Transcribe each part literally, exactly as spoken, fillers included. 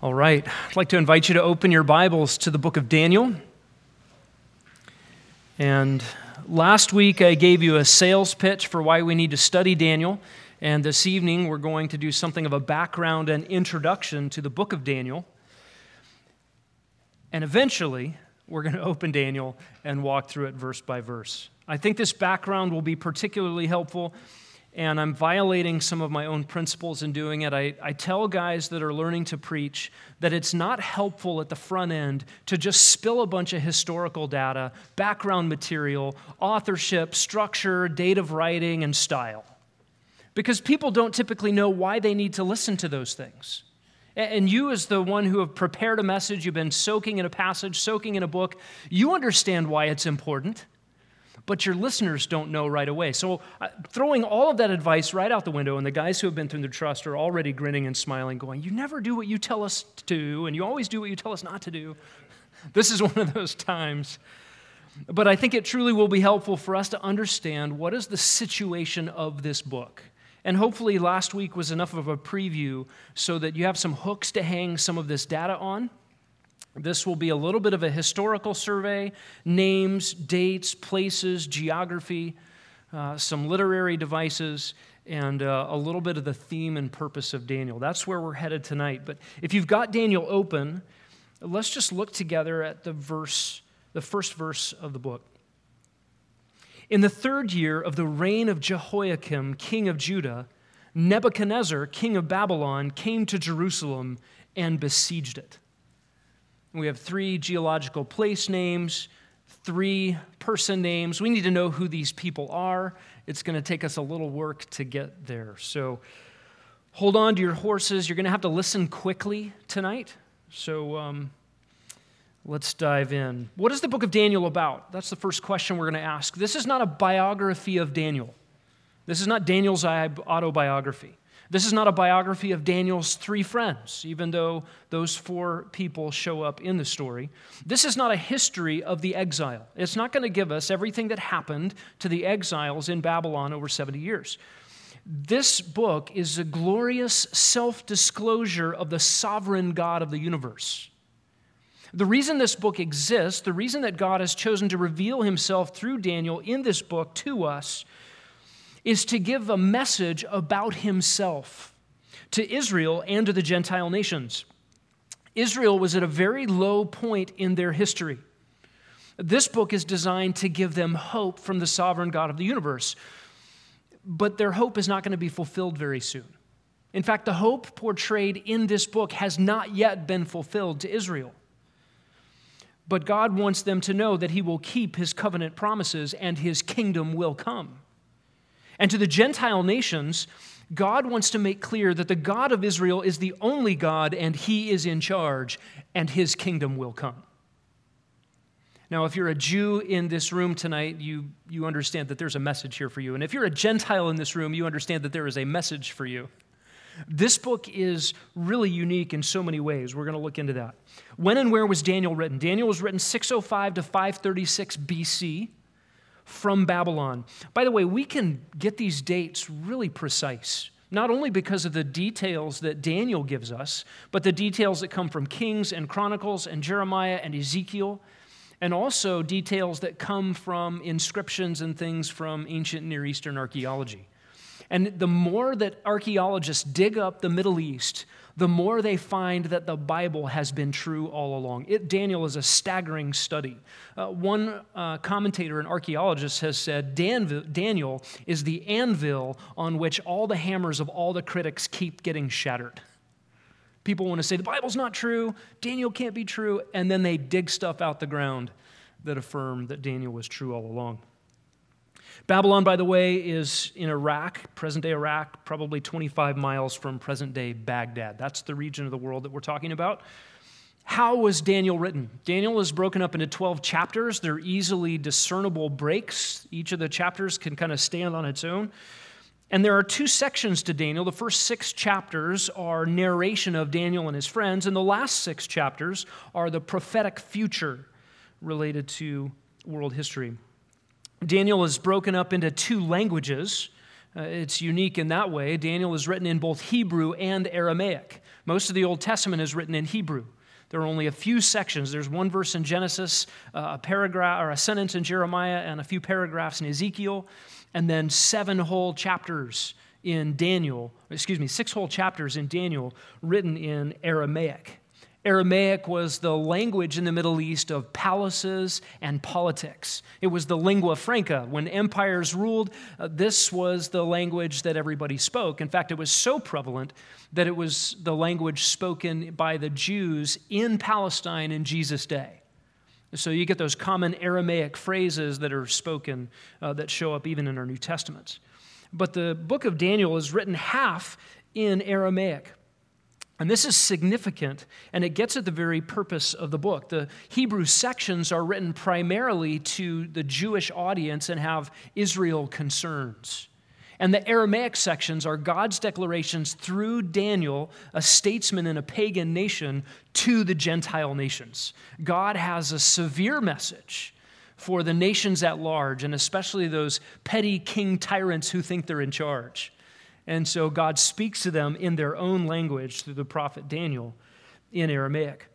All right, I'd like to invite you to open your Bibles to the book of Daniel. And last week I gave you a sales pitch for why we need to study Daniel, and this evening we're going to do something of a background and introduction to the book of Daniel. And eventually, we're going to open Daniel and walk through it verse by verse. I think this background will be particularly helpful. And I'm violating some of my own principles in doing it. I, I tell guys that are learning to preach that it's not helpful at the front end to just spill a bunch of historical data, background material, authorship, structure, date of writing, and style. Because people don't typically know why they need to listen to those things. And you, as the one who have prepared a message, you've been soaking in a passage, soaking in a book, you understand why it's important. But your listeners don't know right away. So uh, throwing all of that advice right out the window, and the guys who have been through the trust are already grinning and smiling, going, you never do what you tell us to do, and you always do what you tell us not to do. This is one of those times. But I think it truly will be helpful for us to understand what is the situation of this book. And hopefully last week was enough of a preview so that you have some hooks to hang some of this data on. This will be a little bit of a historical survey, names, dates, places, geography, uh, some literary devices, and uh, a little bit of the theme and purpose of Daniel. That's where we're headed tonight. But if you've got Daniel open, let's just look together at the verse, the first verse of the book. In the third year of the reign of Jehoiakim, king of Judah, Nebuchadnezzar, king of Babylon, came to Jerusalem and besieged it. We have three geological place names, three person names. We need to know who these people are. It's going to take us a little work to get there. So hold on to your horses. You're going to have to listen quickly tonight. So um, let's dive in. What is the book of Daniel about? That's the first question we're going to ask. This is not a biography of Daniel. This is not Daniel's autobiography. This is not a biography of Daniel's three friends, even though those four people show up in the story. This is not a history of the exile. It's not going to give us everything that happened to the exiles in Babylon over seventy years. This book is a glorious self-disclosure of the sovereign God of the universe. The reason this book exists, the reason that God has chosen to reveal himself through Daniel in this book to us, is to give a message about himself to Israel and to the Gentile nations. Israel was at a very low point in their history. This book is designed to give them hope from the sovereign God of the universe, but their hope is not going to be fulfilled very soon. In fact, the hope portrayed in this book has not yet been fulfilled to Israel. But God wants them to know that he will keep his covenant promises and his kingdom will come. And to the Gentile nations, God wants to make clear that the God of Israel is the only God and he is in charge and his kingdom will come. Now, if you're a Jew in this room tonight, you, you understand that there's a message here for you. And if you're a Gentile in this room, you understand that there is a message for you. This book is really unique in so many ways. We're going to look into that. When and where was Daniel written? Daniel was written six oh five to five thirty-six B C, from Babylon. By the way, we can get these dates really precise, not only because of the details that Daniel gives us, but the details that come from Kings and Chronicles and Jeremiah and Ezekiel, and also details that come from inscriptions and things from ancient Near Eastern archaeology. And the more that archaeologists dig up the Middle East, the more they find that the Bible has been true all along. It, Daniel is a staggering study. Uh, one uh, commentator and archaeologist has said, Dan- Daniel is the anvil on which all the hammers of all the critics keep getting shattered. People want to say, the Bible's not true, Daniel can't be true, and then they dig stuff out the ground that affirm that Daniel was true all along. Babylon, by the way, is in Iraq, present-day Iraq, probably twenty-five miles from present-day Baghdad. That's the region of the world that we're talking about. How was Daniel written? Daniel is broken up into twelve chapters. They're easily discernible breaks. Each of the chapters can kind of stand on its own. And there are two sections to Daniel. The first six chapters are narration of Daniel and his friends, and the last six chapters are the prophetic future related to world history. Daniel is broken up into two languages. Uh, it's unique in that way. Daniel is written in both Hebrew and Aramaic. Most of the Old Testament is written in Hebrew. There are only a few sections. There's one verse in Genesis, uh, a paragraph or a sentence in Jeremiah, and a few paragraphs in Ezekiel, and then seven whole chapters in Daniel, excuse me, six whole chapters in Daniel written in Aramaic. Aramaic was the language in the Middle East of palaces and politics. It was the lingua franca. When empires ruled, uh, this was the language that everybody spoke. In fact, it was so prevalent that it was the language spoken by the Jews in Palestine in Jesus' day. So you get those common Aramaic phrases that are spoken, uh, that show up even in our New Testaments. But the book of Daniel is written half in Aramaic. And this is significant, and it gets at the very purpose of the book. The Hebrew sections are written primarily to the Jewish audience and have Israel concerns. And the Aramaic sections are God's declarations through Daniel, a statesman in a pagan nation, to the Gentile nations. God has a severe message for the nations at large, and especially those petty king tyrants who think they're in charge. And so God speaks to them in their own language through the prophet Daniel in Aramaic.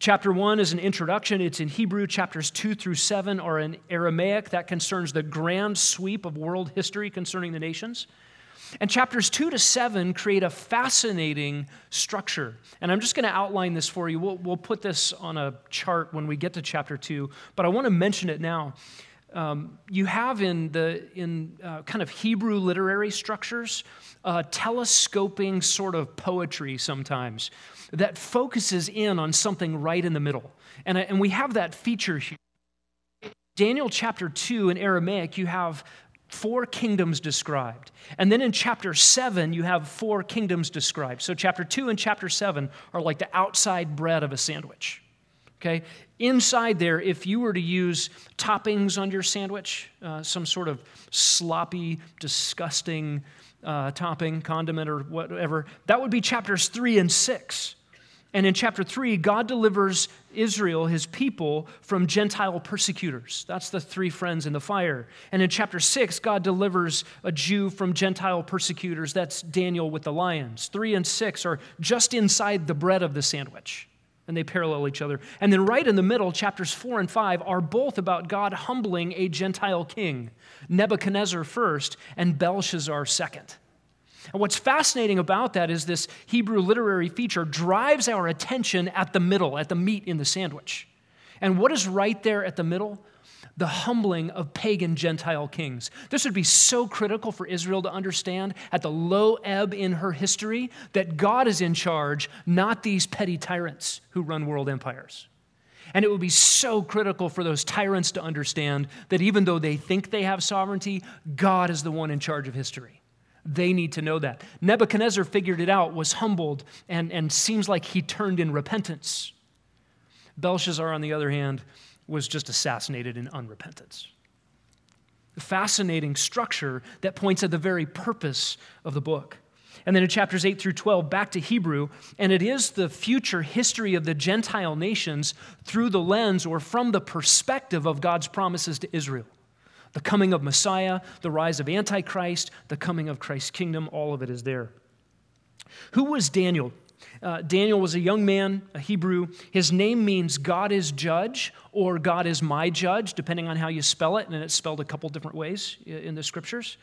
Chapter one is an introduction. It's in Hebrew. Chapters two through seven are in Aramaic. That concerns the grand sweep of world history concerning the nations. And chapters two to seven create a fascinating structure. And I'm just going to outline this for you. We'll, we'll put this on a chart when we get to chapter two, but I want to mention it now. Um, you have in the in uh, kind of Hebrew literary structures uh, telescoping sort of poetry sometimes that focuses in on something right in the middle, and and we have that feature here. Daniel chapter two in Aramaic, you have four kingdoms described, and then in chapter seven you have four kingdoms described. So chapter two and chapter seven are like the outside bread of a sandwich. Okay, inside there, if you were to use toppings on your sandwich, uh, some sort of sloppy, disgusting uh, topping, condiment or whatever, that would be chapters three and six. And in chapter three, God delivers Israel, his people, from Gentile persecutors. That's the three friends in the fire. And in chapter six, God delivers a Jew from Gentile persecutors. That's Daniel with the lions. Three and six are just inside the bread of the sandwich, and they parallel each other. And then right in the middle, chapters four and five are both about God humbling a Gentile king, Nebuchadnezzar first and Belshazzar second. And what's fascinating about that is this Hebrew literary feature drives our attention at the middle, at the meat in the sandwich. And what is right there at the middle? The humbling of pagan Gentile kings. This would be so critical for Israel to understand at the low ebb in her history that God is in charge, not these petty tyrants who run world empires. And it would be so critical for those tyrants to understand that even though they think they have sovereignty, God is the one in charge of history. They need to know that. Nebuchadnezzar figured it out, was humbled, and, and seems like he turned in repentance. Belshazzar, on the other hand, was just assassinated in unrepentance. A fascinating structure that points at the very purpose of the book. And then in chapters eight through twelve, back to Hebrew, and it is the future history of the Gentile nations through the lens or from the perspective of God's promises to Israel. The coming of Messiah, the rise of Antichrist, the coming of Christ's kingdom, all of it is there. Who was Daniel? Uh, Daniel was a young man, a Hebrew. His name means God is judge or God is my judge, depending on how you spell it, and it's spelled a couple different ways in the scriptures.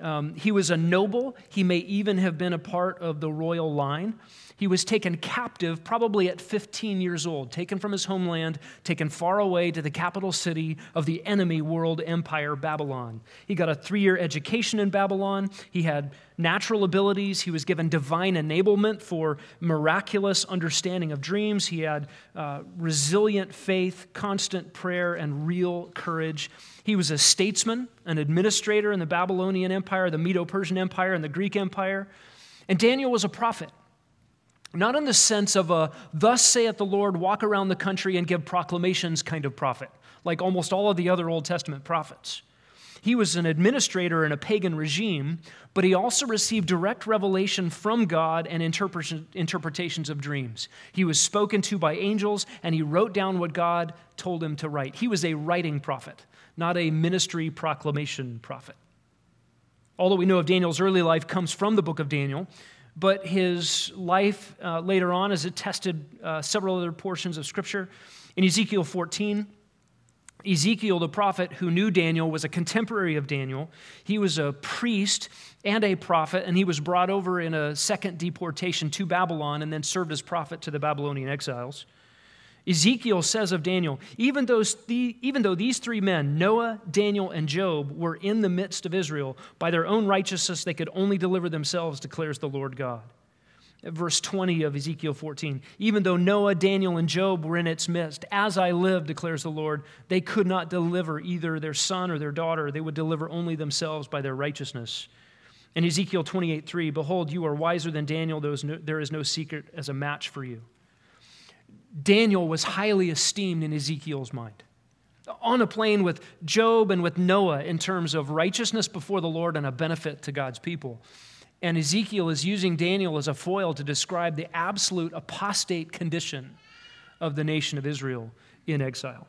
Um, he was a noble. He may even have been a part of the royal line. He was taken captive probably at fifteen years old, taken from his homeland, taken far away to the capital city of the enemy world empire, Babylon. He got a three-year education in Babylon. He had natural abilities. He was given divine enablement for miraculous understanding of dreams. He had uh, resilient faith, constant prayer, and real courage. He was a statesman, an administrator in the Babylonian Empire, the Medo-Persian Empire, and the Greek Empire. And Daniel was a prophet. Not in the sense of a, thus saith the Lord, walk around the country and give proclamations kind of prophet, like almost all of the other Old Testament prophets. He was an administrator in a pagan regime, but he also received direct revelation from God and interpretations of dreams. He was spoken to by angels, and he wrote down what God told him to write. He was a writing prophet, not a ministry proclamation prophet. all that we know of Daniel's early life comes from the book of Daniel, but his life uh, later on is attested uh, several other portions of Scripture. In Ezekiel fourteen, Ezekiel, the prophet who knew Daniel, was a contemporary of Daniel. He was a priest and a prophet, and he was brought over in a second deportation to Babylon and then served as prophet to the Babylonian exiles. Ezekiel says of Daniel, even though, th- even though these three men, Noah, Daniel, and Job, were in the midst of Israel, by their own righteousness they could only deliver themselves, declares the Lord God. Verse twenty of Ezekiel fourteen, even though Noah, Daniel, and Job were in its midst, as I live, declares the Lord, they could not deliver either their son or their daughter. They would deliver only themselves by their righteousness. In Ezekiel twenty-eight three, behold, you are wiser than Daniel, there is no secret as a match for you. Daniel was highly esteemed in Ezekiel's mind, on a plane with Job and with Noah in terms of righteousness before the Lord and a benefit to God's people. And Ezekiel is using Daniel as a foil to describe the absolute apostate condition of the nation of Israel in exile.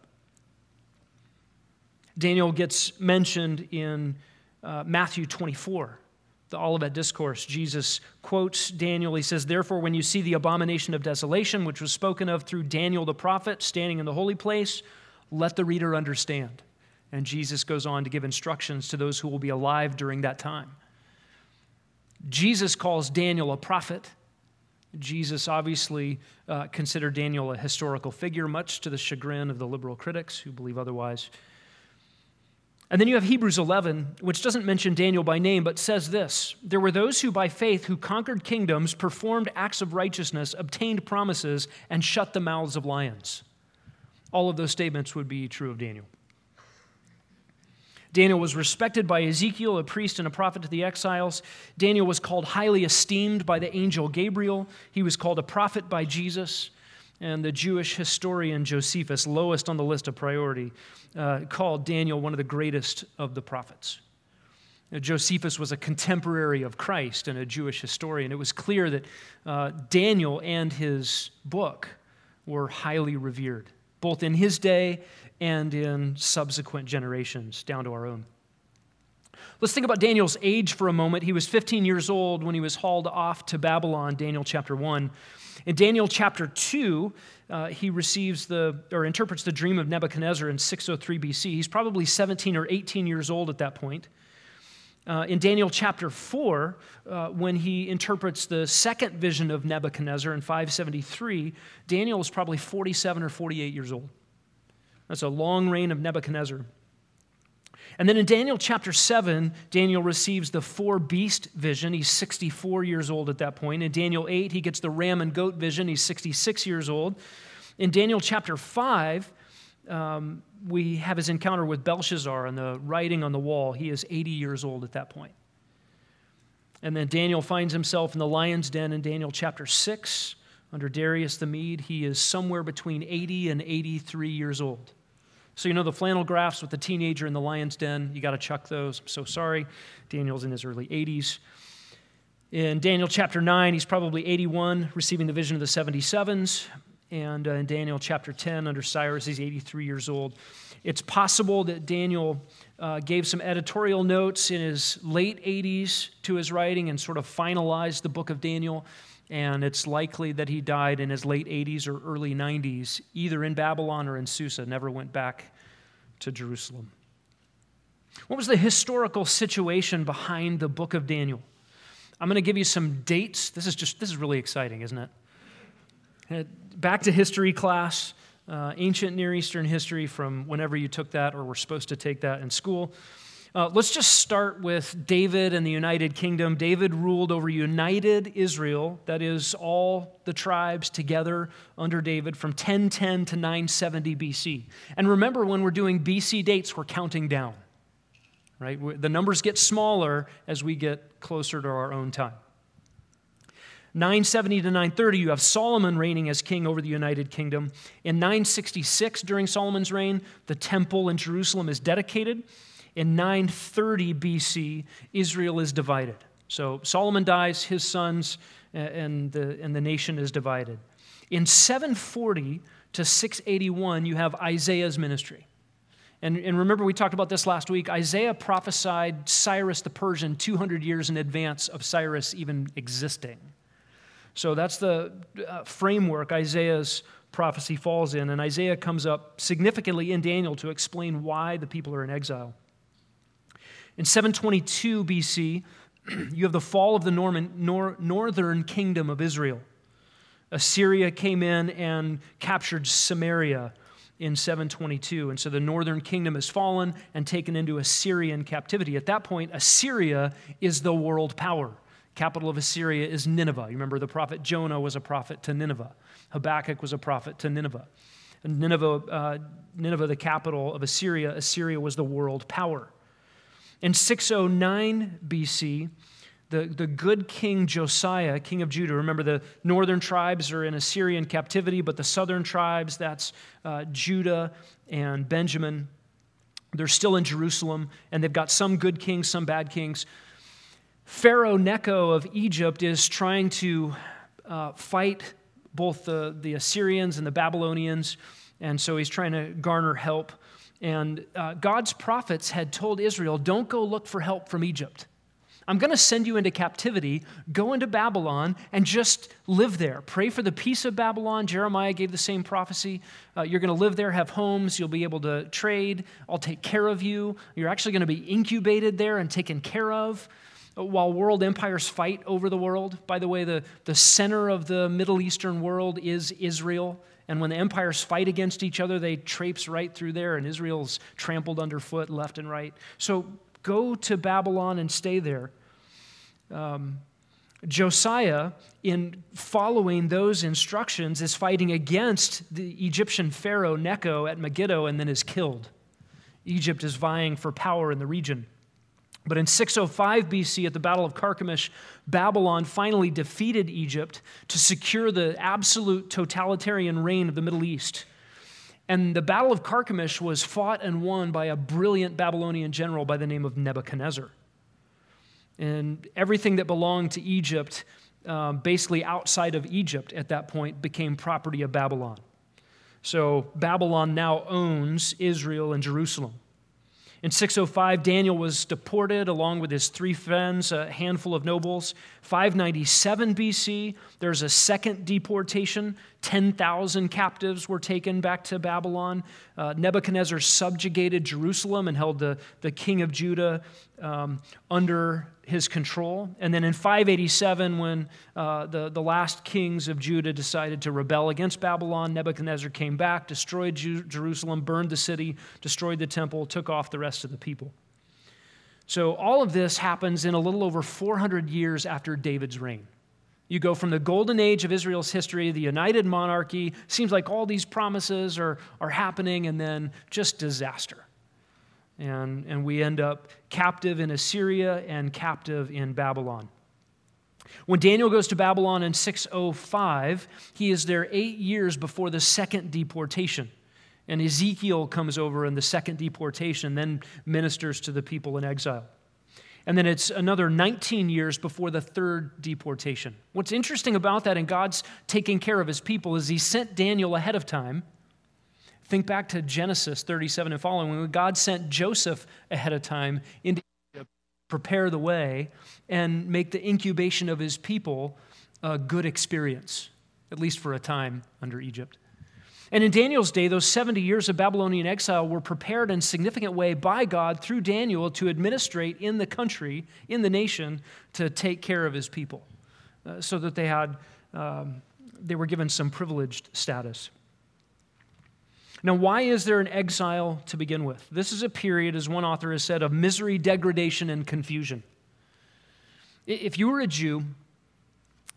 Daniel gets mentioned in uh, Matthew twenty-four, the Olivet Discourse. Jesus quotes Daniel. He says, therefore, when you see the abomination of desolation, which was spoken of through Daniel the prophet, standing in the holy place, let the reader understand. And Jesus goes on to give instructions to those who will be alive during that time. Jesus calls Daniel a prophet. Jesus obviously uh, considered Daniel a historical figure, much to the chagrin of the liberal critics who believe otherwise. And then you have Hebrews eleven, which doesn't mention Daniel by name, but says this, there were those who by faith who conquered kingdoms, performed acts of righteousness, obtained promises, and shut the mouths of lions. All of those statements would be true of Daniel. Daniel was respected by Ezekiel, a priest and a prophet to the exiles. Daniel was called highly esteemed by the angel Gabriel. He was called a prophet by Jesus. And the Jewish historian Josephus, lowest on the list of priority, uh, called Daniel one of the greatest of the prophets. Now, Josephus was a contemporary of Christ and a Jewish historian. It was clear that uh, Daniel and his book were highly revered, both in his day and in subsequent generations, down to our own. Let's think about Daniel's age for a moment. He was fifteen years old when he was hauled off to Babylon, Daniel chapter one. In Daniel chapter two, uh, he receives the, or interprets the dream of Nebuchadnezzar in six oh three B C. He's probably seventeen or eighteen years old at that point. Uh, in Daniel chapter four, uh, when he interprets the second vision of Nebuchadnezzar in five seventy-three, Daniel is probably forty-seven or forty-eight years old. That's a long reign of Nebuchadnezzar. And then in Daniel chapter seven, Daniel receives the four-beast vision. He's sixty-four years old at that point. In Daniel eight, he gets the ram and goat vision. He's sixty-six years old. In Daniel chapter five, Um, we have his encounter with Belshazzar and the writing on the wall. He is eighty years old at that point. And then Daniel finds himself in the lion's den in Daniel chapter six under Darius the Mede. He is somewhere between eighty and eighty-three years old. So you know the flannel graphs with the teenager in the lion's den. You got to chuck those. I'm so sorry. Daniel's in his early eighties. In Daniel chapter nine, he's probably eighty-one, receiving the vision of the seventy-sevens. And in Daniel chapter ten, under Cyrus, he's eighty-three years old. It's possible that Daniel uh, gave some editorial notes in his late eighties to his writing and sort of finalized the book of Daniel. And it's likely that he died in his late eighties or early nineties, either in Babylon or in Susa, never went back to Jerusalem. What was the historical situation behind the book of Daniel? I'm going to give you some dates. This is just, this is really exciting, isn't it? Back to history class, uh, ancient Near Eastern history from whenever you took that or were supposed to take that in school. Uh, let's just start with David and the United Kingdom. David ruled over united Israel, that is all the tribes together under David from ten ten to nine seventy B C. And remember, when we're doing B C dates, we're counting down, right? The numbers get smaller as we get closer to our own time. nine seventy to nine thirty, you have Solomon reigning as king over the United Kingdom. In nine sixty-six, during Solomon's reign, the temple in Jerusalem is dedicated. In nine thirty B C, Israel is divided. So Solomon dies, his sons, and the, and the nation is divided. In seven forty to six eighty-one, you have Isaiah's ministry. And, and remember, we talked about this last week. Isaiah prophesied Cyrus the Persian two hundred years in advance of Cyrus even existing. So that's the uh, framework Isaiah's prophecy falls in, and Isaiah comes up significantly in Daniel to explain why the people are in exile. In seven twenty-two B C, you have the fall of the Norman, nor, northern kingdom of Israel. Assyria came in and captured Samaria in seven twenty-two, and so the northern kingdom has fallen and taken into Assyrian captivity. At that point, Assyria is the world power. Capital of Assyria is Nineveh. You remember the prophet Jonah was a prophet to Nineveh. Habakkuk was a prophet to Nineveh. And Nineveh, uh, Nineveh, the capital of Assyria, Assyria was the world power. In six oh nine B C, the, the good king Josiah, king of Judah, remember the northern tribes are in Assyrian captivity, but the southern tribes, that's uh, Judah and Benjamin, they're still in Jerusalem, and they've got some good kings, some bad kings. Pharaoh Necho of Egypt is trying to uh, fight both the, the Assyrians and the Babylonians, and so he's trying to garner help. And uh, God's prophets had told Israel, don't go look for help from Egypt. I'm going to send you into captivity, go into Babylon, and just live there. Pray for the peace of Babylon. Jeremiah gave the same prophecy. Uh, you're going to live there, have homes, you'll be able to trade. I'll take care of you. You're actually going to be incubated there and taken care of. While world empires fight over the world, by the way, the, the center of the Middle Eastern world is Israel. And when the empires fight against each other, they traipse right through there, and Israel's trampled underfoot left and right. So go to Babylon and stay there. Um, Josiah, in following those instructions, is fighting against the Egyptian pharaoh Necho at Megiddo and then is killed. Egypt is vying for power in the region. But in six oh five B C, at the Battle of Carchemish, Babylon finally defeated Egypt to secure the absolute totalitarian reign of the Middle East. And the Battle of Carchemish was fought and won by a brilliant Babylonian general by the name of Nebuchadnezzar. And everything that belonged to Egypt, um, basically outside of Egypt at that point, became property of Babylon. So Babylon now owns Israel and Jerusalem. In six oh five, Daniel was deported along with his three friends, a handful of nobles. five ninety-seven B C, there's a second deportation. ten thousand captives were taken back to Babylon. Uh, Nebuchadnezzar subjugated Jerusalem and held the, the king of Judah um, under his control. And then in five eighty-seven, when uh, the, the last kings of Judah decided to rebel against Babylon, Nebuchadnezzar came back, destroyed Ju- Jerusalem, burned the city, destroyed the temple, took off the rest of the people. So all of this happens in a little over four hundred years after David's reign. You go from the golden age of Israel's history, the united monarchy, seems like all these promises are, are happening, and then just disaster. And, and we end up captive in Assyria and captive in Babylon. When Daniel goes to Babylon in six oh five, he is there eight years before the second deportation. And Ezekiel comes over in the second deportation, then ministers to the people in exile. And then it's another nineteen years before the third deportation. What's interesting about that, and God's taking care of his people, is he sent Daniel ahead of time. Think back to Genesis thirty-seven and following, when God sent Joseph ahead of time into Egypt to prepare the way and make the incubation of his people a good experience, at least for a time under Egypt. And in Daniel's day, those seventy years of Babylonian exile were prepared in a significant way by God through Daniel to administrate in the country, in the nation, to take care of his people, uh, so that they had, um, they were given some privileged status. Now, why is there an exile to begin with? This is a period, as one author has said, of misery, degradation, and confusion. If you were a Jew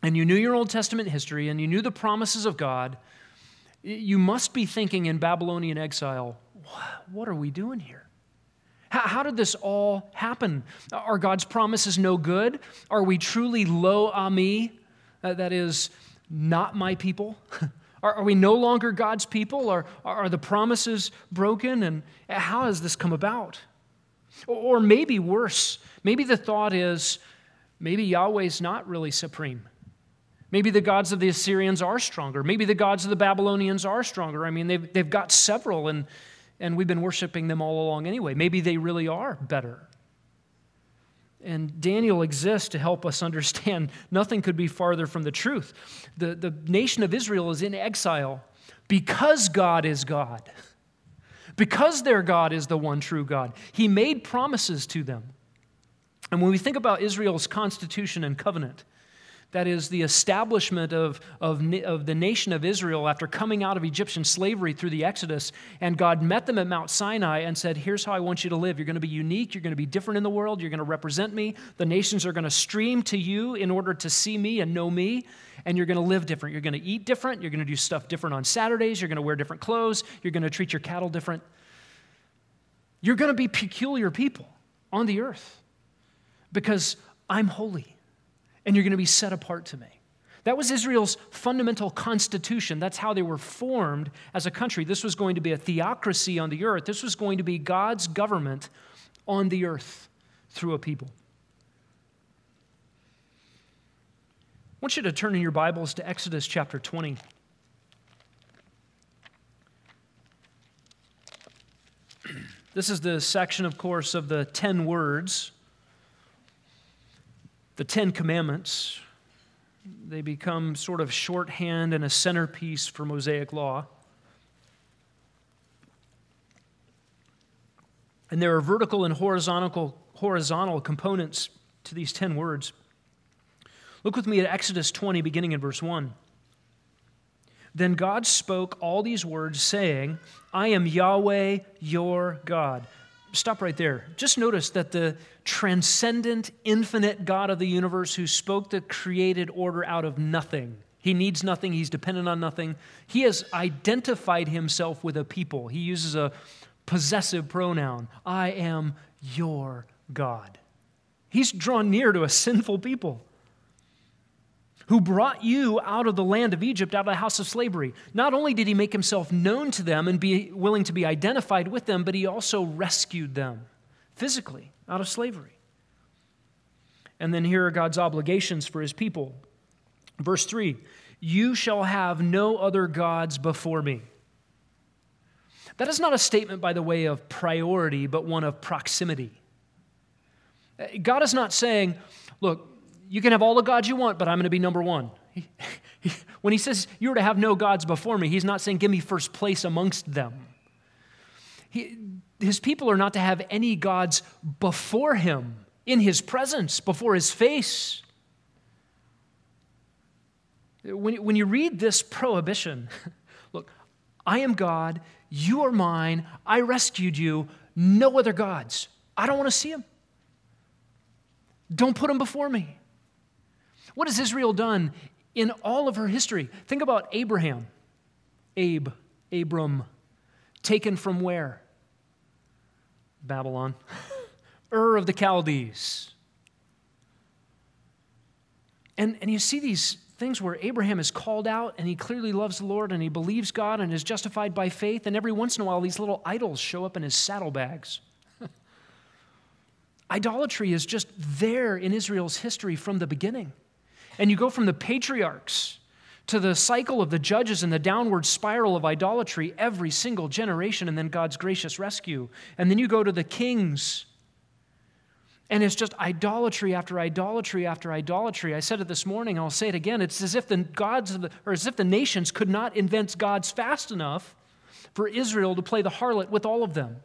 and you knew your Old Testament history and you knew the promises of God, you must be thinking in Babylonian exile, what are we doing here? How did this all happen? Are God's promises no good? Are we truly lo ami? Uh, that is, not my people? Are we no longer God's people? Are, are the promises broken? And how has this come about? Or maybe worse, maybe the thought is, maybe Yahweh's not really supreme. Maybe the gods of the Assyrians are stronger. Maybe the gods of the Babylonians are stronger. I mean, they've, they've got several, and, and we've been worshiping them all along anyway. Maybe they really are better. And Daniel exists to help us understand nothing could be farther from the truth. The, the nation of Israel is in exile because God is God. Because their God is the one true God. He made promises to them. And when we think about Israel's constitution and covenant, that is the establishment of, of, of the nation of Israel after coming out of Egyptian slavery through the Exodus, and God met them at Mount Sinai and said, here's how I want you to live. You're going to be unique. You're going to be different in the world. You're going to represent me. The nations are going to stream to you in order to see me and know me, and you're going to live different. You're going to eat different. You're going to do stuff different on Saturdays. You're going to wear different clothes. You're going to treat your cattle different. You're going to be peculiar people on the earth because I'm holy. And you're going to be set apart to me. That was Israel's fundamental constitution. That's how they were formed as a country. This was going to be a theocracy on the earth. This was going to be God's government on the earth through a people. I want you to turn in your Bibles to Exodus chapter twenty. This is the section, of course, of the ten words. The Ten Commandments, they become sort of shorthand and a centerpiece for Mosaic law. And there are vertical and horizontal, horizontal components to these ten words. Look with me at Exodus twenty, beginning in verse one. Then God spoke all these words, saying, I am Yahweh, your God. Stop right there. Just notice that the transcendent, infinite God of the universe who spoke the created order out of nothing. He needs nothing. He's dependent on nothing. He has identified himself with a people. He uses a possessive pronoun. I am your God. He's drawn near to a sinful people who brought you out of the land of Egypt, out of the house of slavery. Not only did he make himself known to them and be willing to be identified with them, but he also rescued them physically out of slavery. And then here are God's obligations for his people. Verse three, you shall have no other gods before me. That is not a statement, by the way, of priority, but one of proximity. God is not saying, look, you can have all the gods you want, but I'm going to be number one. He, he, when he says, you are to have no gods before me, he's not saying, give me first place amongst them. He, his people are not to have any gods before him, in his presence, before his face. When, when you read this prohibition, look, I am God, you are mine, I rescued you, no other gods. I don't want to see them. Don't put them before me. What has Israel done in all of her history? Think about Abraham, Abe, Abram, taken from where? Babylon, Ur of the Chaldees. And, and you see these things where Abraham is called out and he clearly loves the Lord and he believes God and is justified by faith, and every once in a while these little idols show up in his saddlebags. Idolatry is just there in Israel's history from the beginning. And you go from the patriarchs to the cycle of the judges and the downward spiral of idolatry every single generation, and then God's gracious rescue. And then you go to the kings, and it's just idolatry after idolatry after idolatry. I said it this morning, and I'll say it again. It's as if the gods of the, or as if the nations could not invent gods fast enough for Israel to play the harlot with all of them.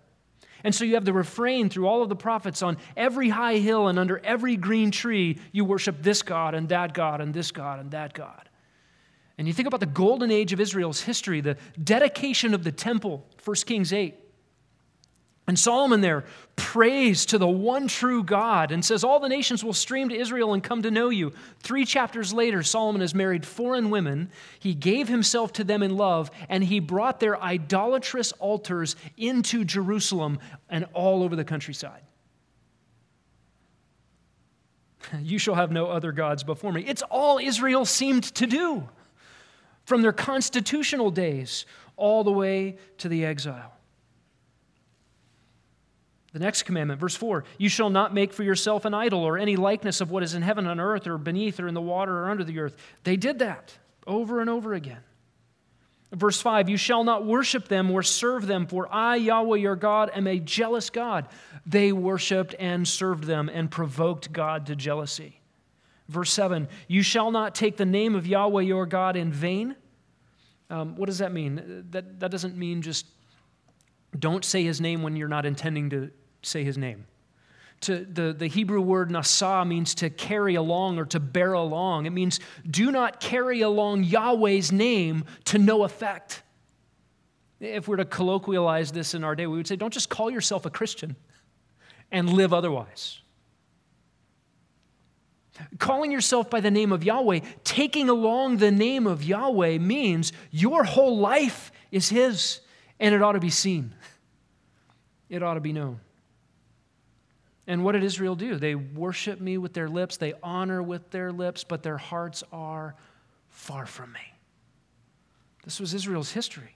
And so you have the refrain through all of the prophets: on every high hill and under every green tree, you worship this God and that God and this God and that God. And you think about the golden age of Israel's history, the dedication of the temple, First Kings eight. And Solomon there prays to the one true God and says, all the nations will stream to Israel and come to know you. Three chapters later, Solomon has married foreign women. He gave himself to them in love, and he brought their idolatrous altars into Jerusalem and all over the countryside. You shall have no other gods before me. It's all Israel seemed to do from their constitutional days all the way to the exile. The next commandment, verse four, you shall not make for yourself an idol or any likeness of what is in heaven, on earth, or beneath, or in the water, or under the earth. They did that over and over again. Verse five, you shall not worship them or serve them, for I, Yahweh your God, am a jealous God. They worshiped and served them and provoked God to jealousy. Verse seven, you shall not take the name of Yahweh your God in vain. Um, what does that mean? That, that doesn't mean just don't say his name when you're not intending to say his name. To the, the Hebrew word nasa means to carry along or to bear along. It means do not carry along Yahweh's name to no effect. If we're to colloquialize this in our day, we would say, don't just call yourself a Christian and live otherwise. Calling yourself by the name of Yahweh, taking along the name of Yahweh means your whole life is his, and it ought to be seen. It ought to be known. And what did Israel do? They worship me with their lips, they honor with their lips, but their hearts are far from me. This was Israel's history.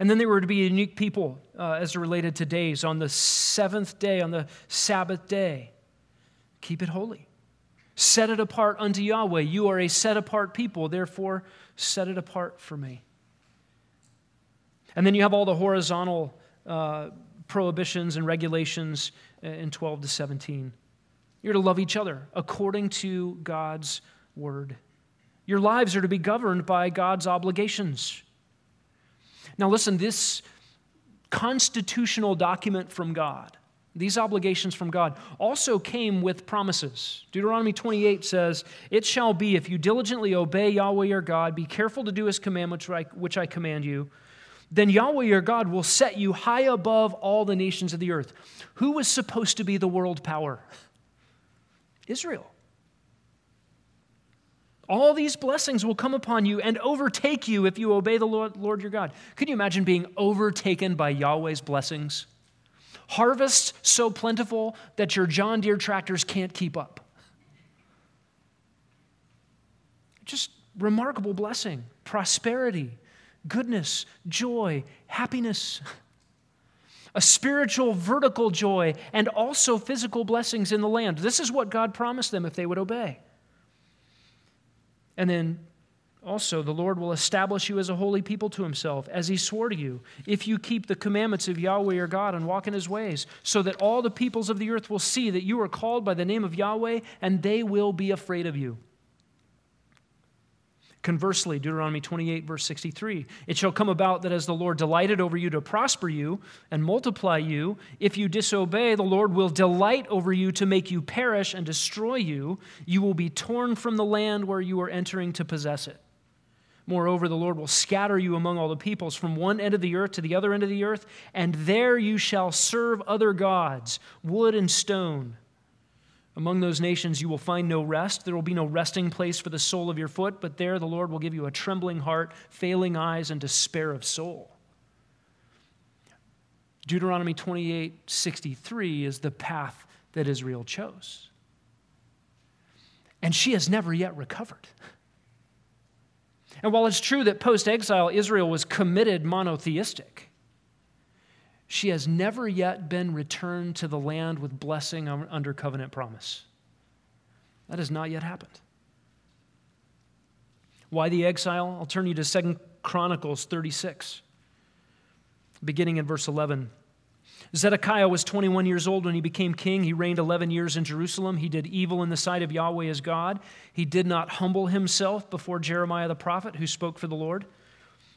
And then they were to be a unique people uh, as related to days. On the seventh day, on the Sabbath day, keep it holy. Set it apart unto Yahweh. You are a set-apart people, therefore set it apart for me. And then you have all the horizontal uh prohibitions and regulations in twelve to seventeen. You're to love each other according to God's word. Your lives are to be governed by God's obligations. Now listen, this constitutional document from God, these obligations from God, also came with promises. Deuteronomy twenty-eight says, it shall be if you diligently obey Yahweh your God, be careful to do his commandments which I command you, then Yahweh your God will set you high above all the nations of the earth. Who was supposed to be the world power? Israel. All these blessings will come upon you and overtake you if you obey the Lord, Lord your God. Could you imagine being overtaken by Yahweh's blessings? Harvests so plentiful that your John Deere tractors can't keep up. Just remarkable blessing, prosperity, goodness, joy, happiness, a spiritual vertical joy, and also physical blessings in the land. This is what God promised them if they would obey. And then also, the Lord will establish you as a holy people to himself, as he swore to you, if you keep the commandments of Yahweh your God and walk in his ways, so that all the peoples of the earth will see that you are called by the name of Yahweh, and they will be afraid of you. Conversely, Deuteronomy twenty-eight, verse sixty-three, it shall come about that as the Lord delighted over you to prosper you and multiply you, if you disobey, the Lord will delight over you to make you perish and destroy you. You will be torn from the land where you are entering to possess it. Moreover, the Lord will scatter you among all the peoples from one end of the earth to the other end of the earth, and there you shall serve other gods, wood and stone. Among those nations you will find no rest. There will be no resting place for the sole of your foot, but there the Lord will give you a trembling heart, failing eyes, and despair of soul. Deuteronomy twenty-eight, sixty-three is the path that Israel chose. And she has never yet recovered. And while it's true that post-exile Israel was committed monotheistic, she has never yet been returned to the land with blessing under covenant promise. That has not yet happened. Why the exile? I'll turn you to Second Chronicles thirty-six, beginning in verse eleven. Zedekiah was twenty-one years old when he became king. He reigned eleven years in Jerusalem. He did evil in the sight of Yahweh his God. He did not humble himself before Jeremiah the prophet, who spoke for the Lord.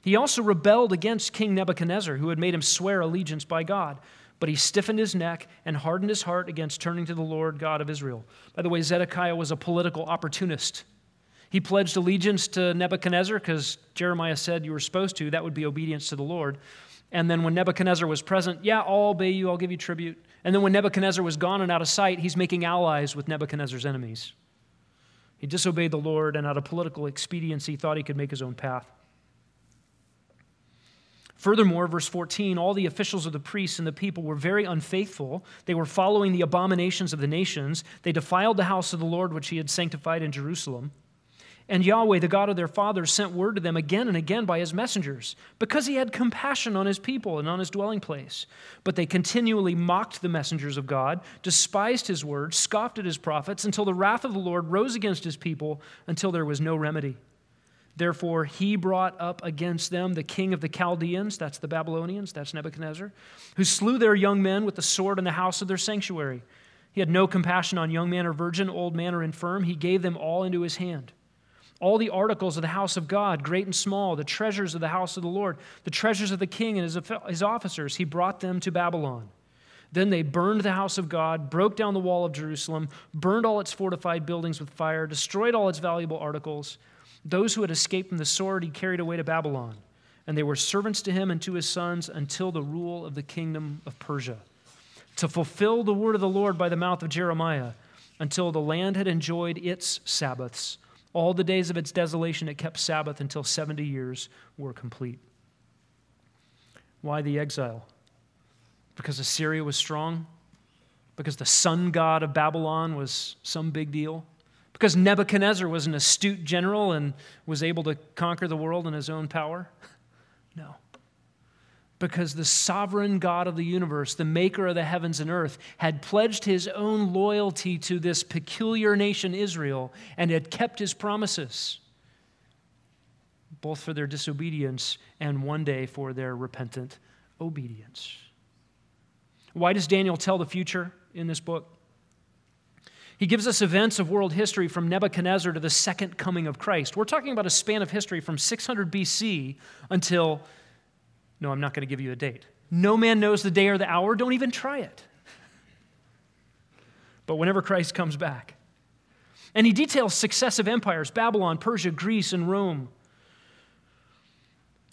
He also rebelled against King Nebuchadnezzar, who had made him swear allegiance by God. But he stiffened his neck and hardened his heart against turning to the Lord God of Israel. By the way, Zedekiah was a political opportunist. He pledged allegiance to Nebuchadnezzar because Jeremiah said you were supposed to. That would be obedience to the Lord. And then when Nebuchadnezzar was present, yeah, I'll obey you, I'll give you tribute. And then when Nebuchadnezzar was gone and out of sight, he's making allies with Nebuchadnezzar's enemies. He disobeyed the Lord, and out of political expediency, thought he could make his own path. Furthermore, verse fourteen, all the officials of the priests and the people were very unfaithful. They were following the abominations of the nations. They defiled the house of the Lord, which he had sanctified in Jerusalem. And Yahweh, the God of their fathers, sent word to them again and again by his messengers, because he had compassion on his people and on his dwelling place. But they continually mocked the messengers of God, despised his word, scoffed at his prophets, until the wrath of the Lord rose against his people, until there was no remedy. Therefore, he brought up against them the king of the Chaldeans, that's the Babylonians, that's Nebuchadnezzar, who slew their young men with the sword in the house of their sanctuary. He had no compassion on young man or virgin, old man or infirm. He gave them all into his hand. All the articles of the house of God, great and small, the treasures of the house of the Lord, the treasures of the king and his officers, he brought them to Babylon. Then they burned the house of God, broke down the wall of Jerusalem, burned all its fortified buildings with fire, destroyed all its valuable articles. Those who had escaped from the sword he carried away to Babylon, and they were servants to him and to his sons until the rule of the kingdom of Persia, to fulfill the word of the Lord by the mouth of Jeremiah, until the land had enjoyed its Sabbaths. All the days of its desolation it kept Sabbath until seventy years were complete. Why the exile? Because Assyria was strong? Because the sun god of Babylon was some big deal? Because Nebuchadnezzar was an astute general and was able to conquer the world in his own power? No. Because the sovereign God of the universe, the maker of the heavens and earth, had pledged his own loyalty to this peculiar nation, Israel, and had kept his promises, both for their disobedience and one day for their repentant obedience. Why does Daniel tell the future in this book? He gives us events of world history from Nebuchadnezzar to the second coming of Christ. We're talking about a span of history from six hundred B C until, no, I'm not going to give you a date. No man knows the day or the hour. Don't even try it. But whenever Christ comes back. And he details successive empires, Babylon, Persia, Greece, and Rome.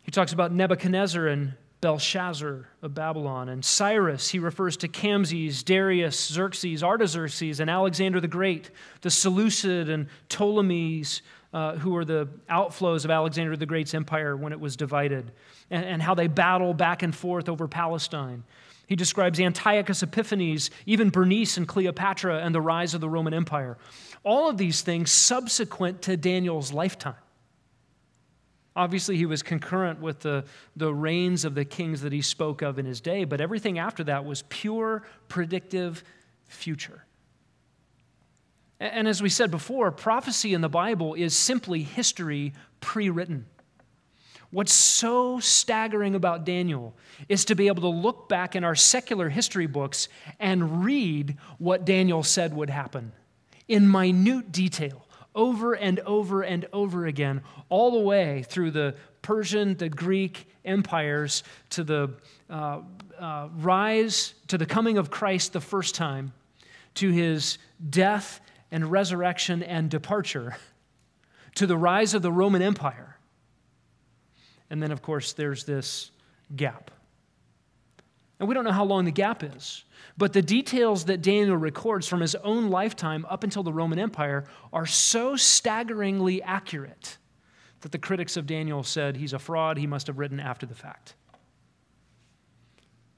He talks about Nebuchadnezzar and Belshazzar of Babylon, and Cyrus, he refers to Camses, Darius, Xerxes, Artaxerxes, and Alexander the Great, the Seleucid and Ptolemies, uh, who were the outflows of Alexander the Great's empire when it was divided, and, and how they battle back and forth over Palestine. He describes Antiochus Epiphanes, even Bernice and Cleopatra, and the rise of the Roman Empire. All of these things subsequent to Daniel's lifetime. Obviously, he was concurrent with the, the reigns of the kings that he spoke of in his day, but everything after that was pure, predictive future. And, and as we said before, prophecy in the Bible is simply history pre-written. What's so staggering about Daniel is to be able to look back in our secular history books and read what Daniel said would happen in minute detail, over and over and over again, all the way through the Persian, the Greek empires, to the uh, uh, rise, to the coming of Christ the first time, to his death and resurrection and departure, to the rise of the Roman Empire. And then, of course, there's this gap. And we don't know how long the gap is, but the details that Daniel records from his own lifetime up until the Roman Empire are so staggeringly accurate that the critics of Daniel said he's a fraud, he must have written after the fact.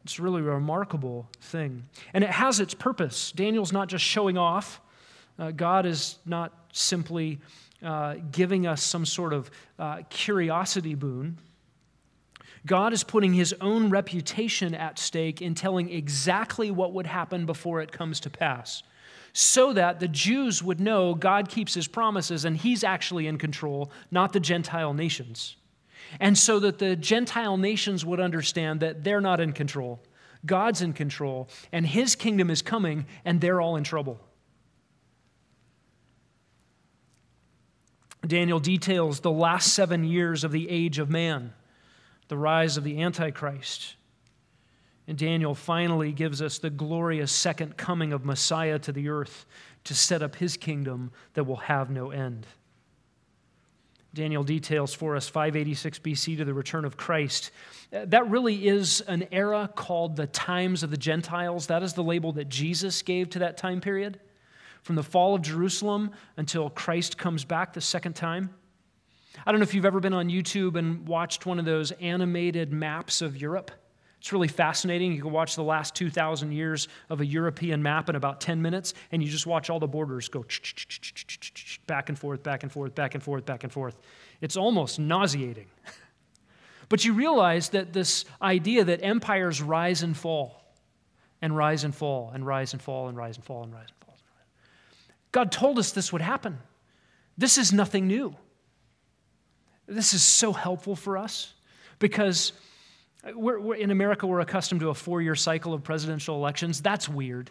It's really a remarkable thing. And it has its purpose. Daniel's not just showing off. Uh, God is not simply uh, giving us some sort of uh, curiosity boon. God is putting his own reputation at stake in telling exactly what would happen before it comes to pass, so that the Jews would know God keeps his promises and he's actually in control, not the Gentile nations. And so that the Gentile nations would understand that they're not in control. God's in control, and his kingdom is coming, and they're all in trouble. Daniel details the last seven years of the age of man, the rise of the Antichrist. And Daniel finally gives us the glorious second coming of Messiah to the earth to set up his kingdom that will have no end. Daniel details for us five eighty-six B C to the return of Christ. That really is an era called the times of the Gentiles. That is the label that Jesus gave to that time period, from the fall of Jerusalem until Christ comes back the second time. I don't know if you've ever been on YouTube and watched one of those animated maps of Europe. It's really fascinating. You can watch the last two thousand years of a European map in about ten minutes, and you just watch all the borders go back and forth, back and forth, back and forth, back and forth. It's almost nauseating. But you realize that this idea that empires rise and fall, and rise and fall, and rise and fall, and rise and fall, and rise and fall. God told us this would happen. This is nothing new. This is so helpful for us because we're, we're, in America, we're accustomed to a four-year cycle of presidential elections. That's weird,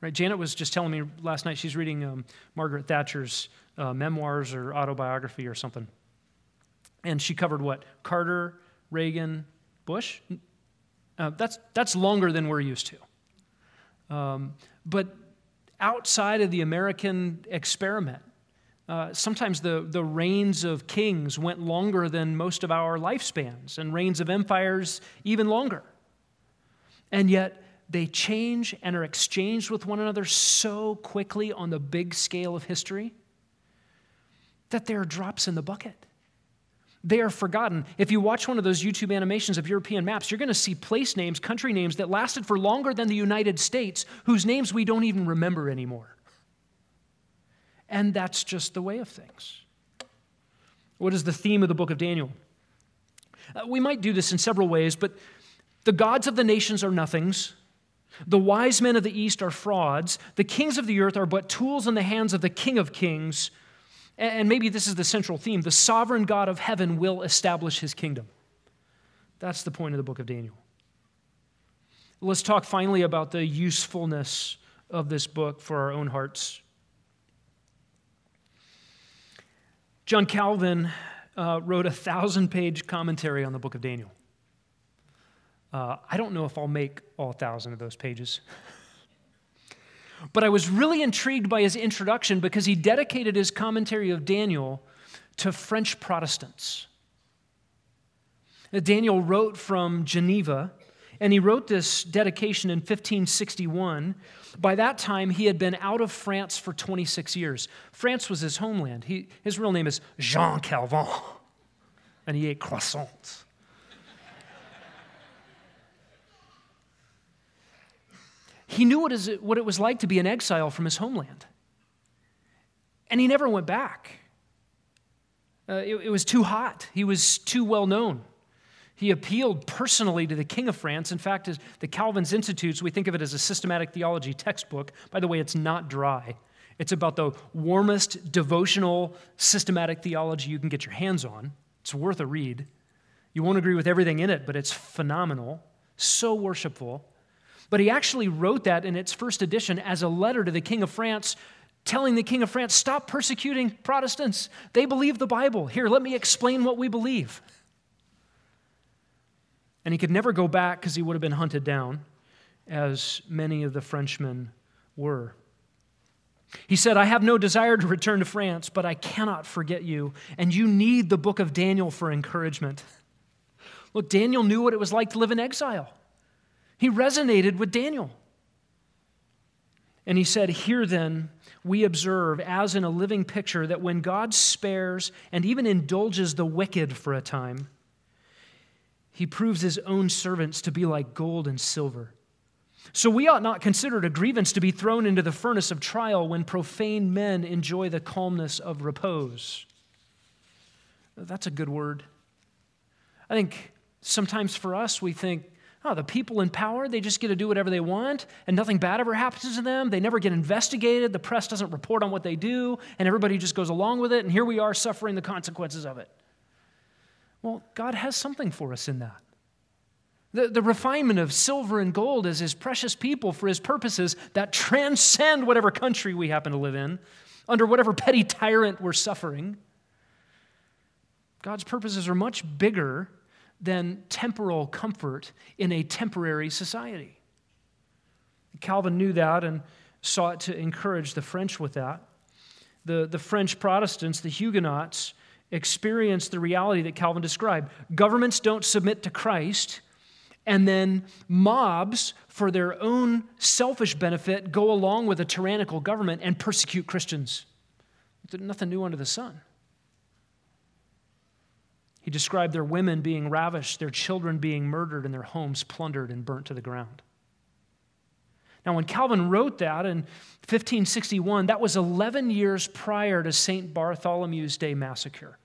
right? Janet was just telling me last night, she's reading um, Margaret Thatcher's uh, memoirs or autobiography or something. And she covered what? Carter, Reagan, Bush? Uh, that's that's longer than we're used to. Um, but outside of the American experiment, uh, sometimes the, the reigns of kings went longer than most of our lifespans, and reigns of empires even longer. And yet they change and are exchanged with one another so quickly on the big scale of history that they are drops in the bucket. They are forgotten. If you watch one of those YouTube animations of European maps, you're going to see place names, country names that lasted for longer than the United States, whose names we don't even remember anymore. And that's just the way of things. What is the theme of the book of Daniel? Uh, we might do this in several ways, but the gods of the nations are nothings. The wise men of the east are frauds. The kings of the earth are but tools in the hands of the King of Kings. And maybe this is the central theme. The sovereign God of heaven will establish his kingdom. That's the point of the book of Daniel. Let's talk finally about the usefulness of this book for our own hearts. John Calvin uh, wrote a thousand-page commentary on the book of Daniel. Uh, I don't know if I'll make all thousand of those pages. But I was really intrigued by his introduction because he dedicated his commentary of Daniel to French Protestants. Daniel wrote from Geneva, and he wrote this dedication in fifteen sixty-one. By that time, he had been out of France for twenty-six years. France was his homeland. He, his real name is John Calvin, and he ate croissants. He knew what it was like to be an exile from his homeland. And he never went back. Uh, it, it was too hot. He was too well known. He appealed personally to the King of France. In fact, as the Calvin's Institutes, we think of it as a systematic theology textbook. By the way, it's not dry. It's about the warmest devotional systematic theology you can get your hands on. It's worth a read. You won't agree with everything in it, but it's phenomenal, so worshipful. But he actually wrote that in its first edition as a letter to the King of France, telling the King of France, stop persecuting Protestants. They believe the Bible. Here, let me explain what we believe. And he could never go back because he would have been hunted down, as many of the Frenchmen were. He said, I have no desire to return to France, but I cannot forget you, and you need the book of Daniel for encouragement. Look, Daniel knew what it was like to live in exile. He resonated with Daniel. And he said, here then, we observe as in a living picture that when God spares and even indulges the wicked for a time, he proves his own servants to be like gold and silver. So we ought not consider it a grievance to be thrown into the furnace of trial when profane men enjoy the calmness of repose. That's a good word. I think sometimes for us, we think, oh, the people in power, they just get to do whatever they want, and nothing bad ever happens to them. They never get investigated. The press doesn't report on what they do, and everybody just goes along with it, and here we are suffering the consequences of it. Well, God has something for us in that. The, the refinement of silver and gold is his precious people for his purposes that transcend whatever country we happen to live in, under whatever petty tyrant we're suffering. God's purposes are much bigger than temporal comfort in a temporary society. Calvin knew that and sought to encourage the French with that. The, the French Protestants, the Huguenots, experienced the reality that Calvin described. Governments don't submit to Christ, and then mobs, for their own selfish benefit, go along with a tyrannical government and persecute Christians. There's nothing new under the sun. He described their women being ravished, their children being murdered, and their homes plundered and burnt to the ground. Now, when Calvin wrote that in fifteen sixty-one, that was eleven years prior to Saint Bartholomew's Day massacre.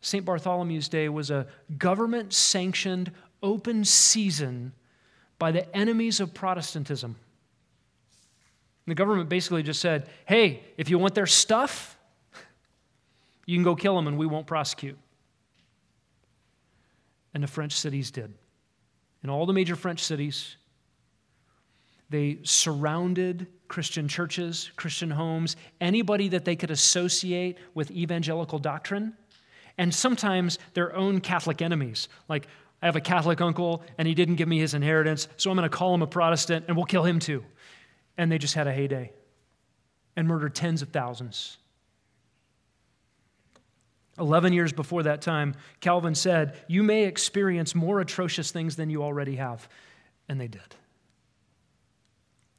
Saint Bartholomew's Day was a government-sanctioned open season by the enemies of Protestantism. The government basically just said, hey, if you want their stuff, You can go kill them and we won't prosecute. And the French cities did. In all the major French cities, they surrounded Christian churches, Christian homes, anybody that they could associate with evangelical doctrine, and sometimes their own Catholic enemies. Like, I have a Catholic uncle, and he didn't give me his inheritance, so I'm going to call him a Protestant, and we'll kill him too. And they just had a heyday and murdered tens of thousands. Eleven years before that time, Calvin said, "You may experience more atrocious things than you already have." And they did.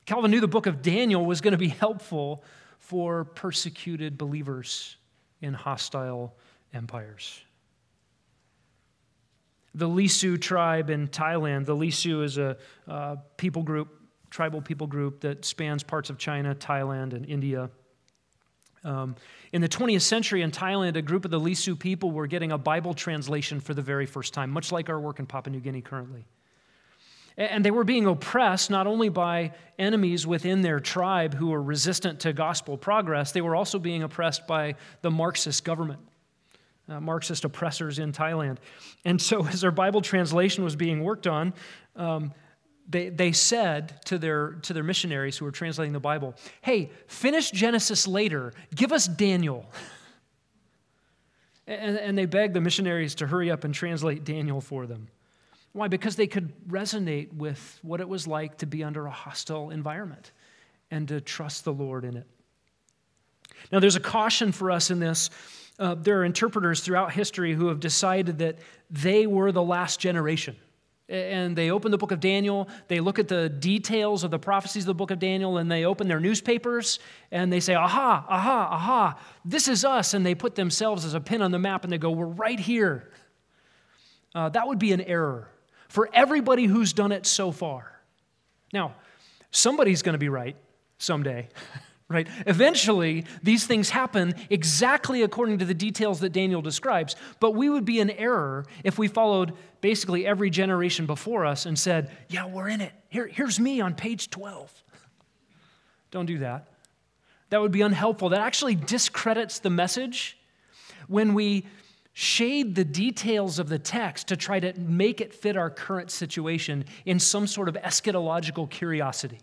Calvin knew the book of Daniel was going to be helpful for persecuted believers in hostile empires. The Lisu tribe in Thailand. The Lisu is a uh, people group, tribal people group that spans parts of China, Thailand, and India. Um, in the twentieth century in Thailand, a group of the Lisu people were getting a Bible translation for the very first time, much like our work in Papua New Guinea currently. And they were being oppressed not only by enemies within their tribe who were resistant to gospel progress, they were also being oppressed by the Marxist government, uh, Marxist oppressors in Thailand. And so as their Bible translation was being worked on, um, they, they said to their, to their missionaries who were translating the Bible, "Hey, finish Genesis later, give us Daniel." and, and they begged the missionaries to hurry up and translate Daniel for them. Why? Because they could resonate with what it was like to be under a hostile environment and to trust the Lord in it. Now, there's a caution for us in this. Uh, there are interpreters throughout history who have decided that they were the last generation. And they open the book of Daniel, they look at the details of the prophecies of the book of Daniel, and they open their newspapers, and they say, aha, aha, aha, this is us. And they put themselves as a pin on the map, and they go, we're right here. Uh, that would be an error for everybody who's done it so far. Now, somebody's going to be right someday, right? Eventually, these things happen exactly according to the details that Daniel describes, but we would be in error if we followed basically every generation before us and said, yeah, we're in it. Here, here's me on page twelve. Don't do that. That would be unhelpful. That actually discredits the message when we shade the details of the text to try to make it fit our current situation in some sort of eschatological curiosity,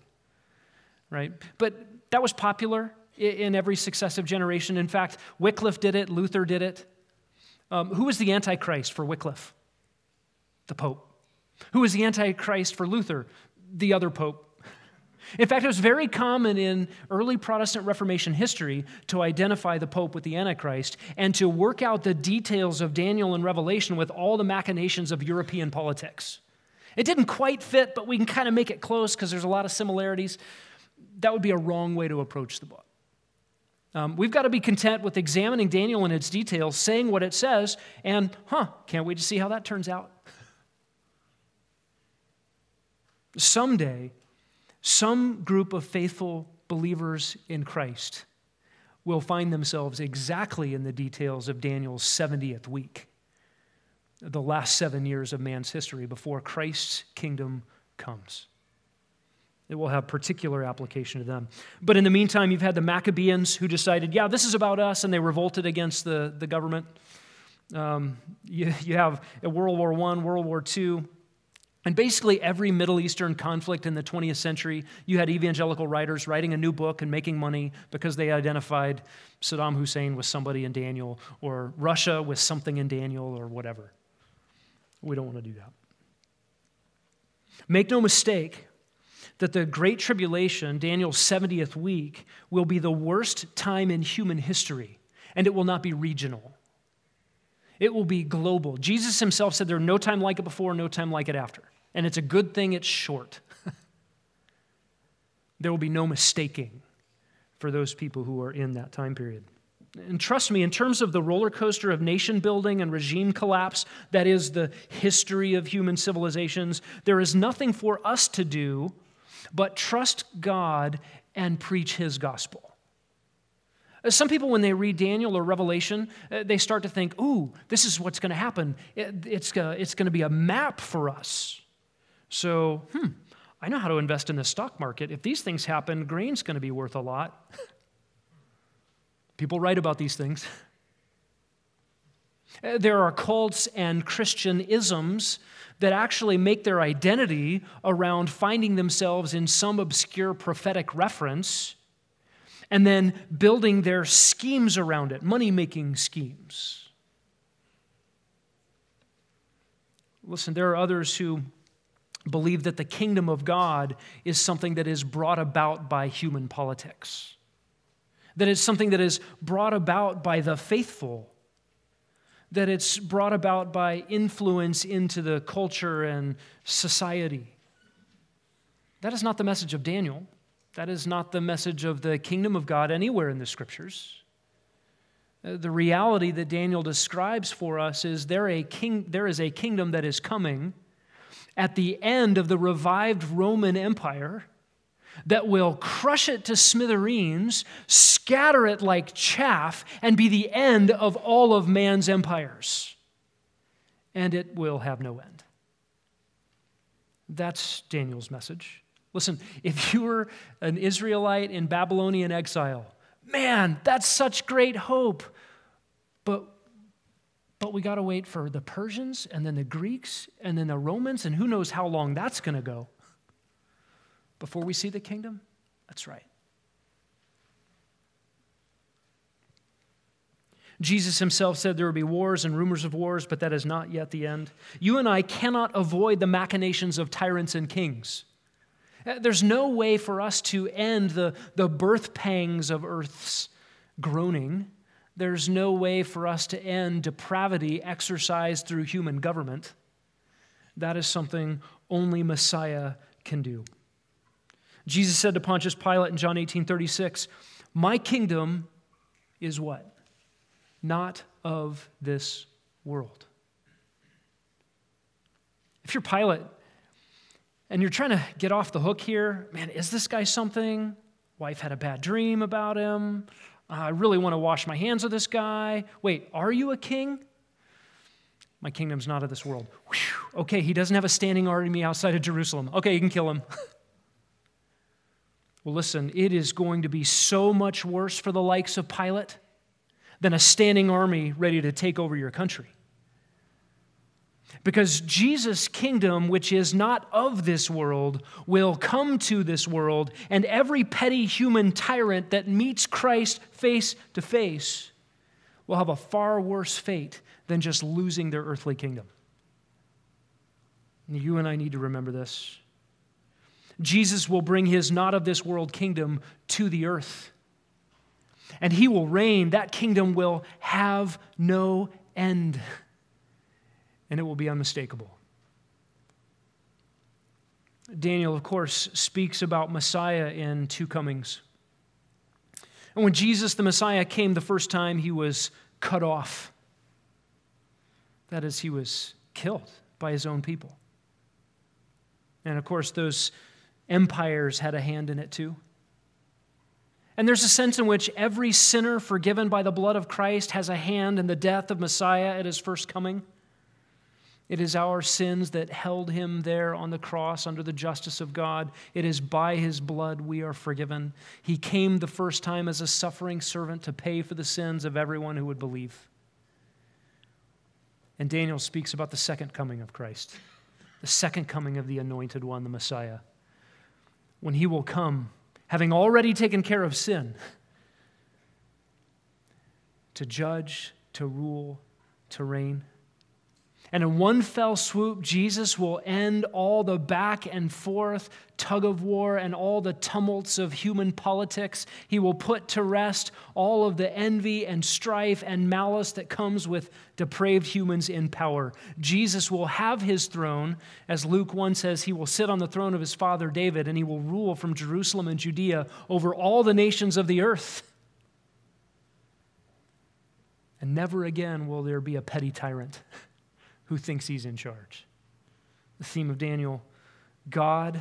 right? But that was popular in every successive generation. In fact, Wycliffe did it, Luther did it. Um, who was the Antichrist for Wycliffe? The Pope. Who was the Antichrist for Luther? The other Pope. In fact, it was very common in early Protestant Reformation history to identify the Pope with the Antichrist and to work out the details of Daniel and Revelation with all the machinations of European politics. It didn't quite fit, but we can kind of make it close because there's a lot of similarities. That would be a wrong way to approach the book. Um, we've got to be content with examining Daniel and its details, saying what it says, and, huh, can't wait to see how that turns out. Someday, some group of faithful believers in Christ will find themselves exactly in the details of Daniel's seventieth week, the last seven years of man's history before Christ's kingdom comes. It will have particular application to them. But in the meantime, you've had the Maccabees who decided, yeah, this is about us, and they revolted against the, the government. Um, you, you have World War One, World War Two, and basically every Middle Eastern conflict in the twentieth century, you had evangelical writers writing a new book and making money because they identified Saddam Hussein with somebody in Daniel or Russia with something in Daniel or whatever. We don't want to do that. Make no mistake that the Great Tribulation, Daniel's seventieth week, will be the worst time in human history, and it will not be regional. It will be global. Jesus himself said there are no time like it before, no time like it after. And it's a good thing it's short. There will be no mistaking for those people who are in that time period. And trust me, in terms of the roller coaster of nation building and regime collapse, that is the history of human civilizations, there is nothing for us to do but trust God and preach his gospel. Some people, when they read Daniel or Revelation, they start to think, ooh, this is what's going to happen. It, it's uh, it's going to be a map for us. So, hmm, I know how to invest in the stock market. If these things happen, grain's going to be worth a lot. People write about these things. There are cults and Christian isms that actually make their identity around finding themselves in some obscure prophetic reference and then building their schemes around it, money-making schemes. Listen, there are others who believe that the kingdom of God is something that is brought about by human politics, that it's something that is brought about by the faithful, that it's brought about by influence into the culture and society. That is not the message of Daniel. That is not the message of the kingdom of God anywhere in the scriptures. The reality that Daniel describes for us is there a king, there is a kingdom that is coming at the end of the revived Roman Empire that will crush it to smithereens, scatter it like chaff, and be the end of all of man's empires. And it will have no end. That's Daniel's message. Listen, if you were an Israelite in Babylonian exile, man, that's such great hope. But But we got to wait for the Persians and then the Greeks and then the Romans, and who knows how long that's going to go before we see the kingdom? That's right. Jesus himself said there would be wars and rumors of wars, but that is not yet the end. You and I cannot avoid the machinations of tyrants and kings. There's no way for us to end the, the birth pangs of earth's groaning. There's no way for us to end depravity exercised through human government. That is something only Messiah can do. Jesus said to Pontius Pilate in John eighteen thirty-six, "My kingdom is what? Not of this world." If you're Pilate and you're trying to get off the hook here, man, is this guy something? Wife had a bad dream about him. I really want to wash my hands of this guy. Wait, are you a king? My kingdom's not of this world. Whew. Okay, he doesn't have a standing army outside of Jerusalem. Okay, you can kill him. Well, listen, it is going to be so much worse for the likes of Pilate than a standing army ready to take over your country. Because Jesus' kingdom, which is not of this world, will come to this world, and every petty human tyrant that meets Christ face to face will have a far worse fate than just losing their earthly kingdom. And you and I need to remember this. Jesus will bring his not of this world kingdom to the earth, and he will reign. That kingdom will have no end. And it will be unmistakable. Daniel, of course, speaks about Messiah in two comings. And when Jesus, the Messiah, came the first time, he was cut off. That is, he was killed by his own people. And of course, those empires had a hand in it too. And there's a sense in which every sinner forgiven by the blood of Christ has a hand in the death of Messiah at his first coming. It is our sins that held him there on the cross under the justice of God. It is by his blood we are forgiven. He came the first time as a suffering servant to pay for the sins of everyone who would believe. And Daniel speaks about the second coming of Christ, the second coming of the anointed one, the Messiah, when he will come, having already taken care of sin, to judge, to rule, to reign. And in one fell swoop, Jesus will end all the back and forth tug of war and all the tumults of human politics. He will put to rest all of the envy and strife and malice that comes with depraved humans in power. Jesus will have his throne. As Luke one says, he will sit on the throne of his father David, and he will rule from Jerusalem and Judea over all the nations of the earth. And never again will there be a petty tyrant who thinks he's in charge. The theme of Daniel, God,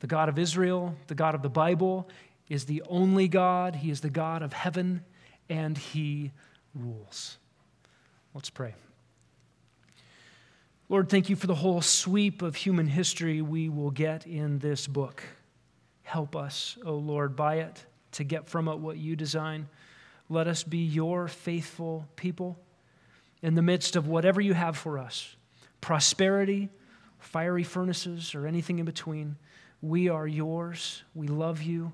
the God of Israel, the God of the Bible, is the only God. He is the God of heaven, and he rules. Let's pray. Lord, thank you for the whole sweep of human history we will get in this book. Help us, O Lord, by it, to get from it what you design. Let us be your faithful people. in the midst of whatever you have for us, prosperity, fiery furnaces, or anything in between. We are yours. We love you.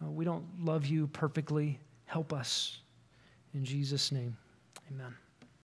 We don't love you perfectly. Help us. In Jesus' name, amen.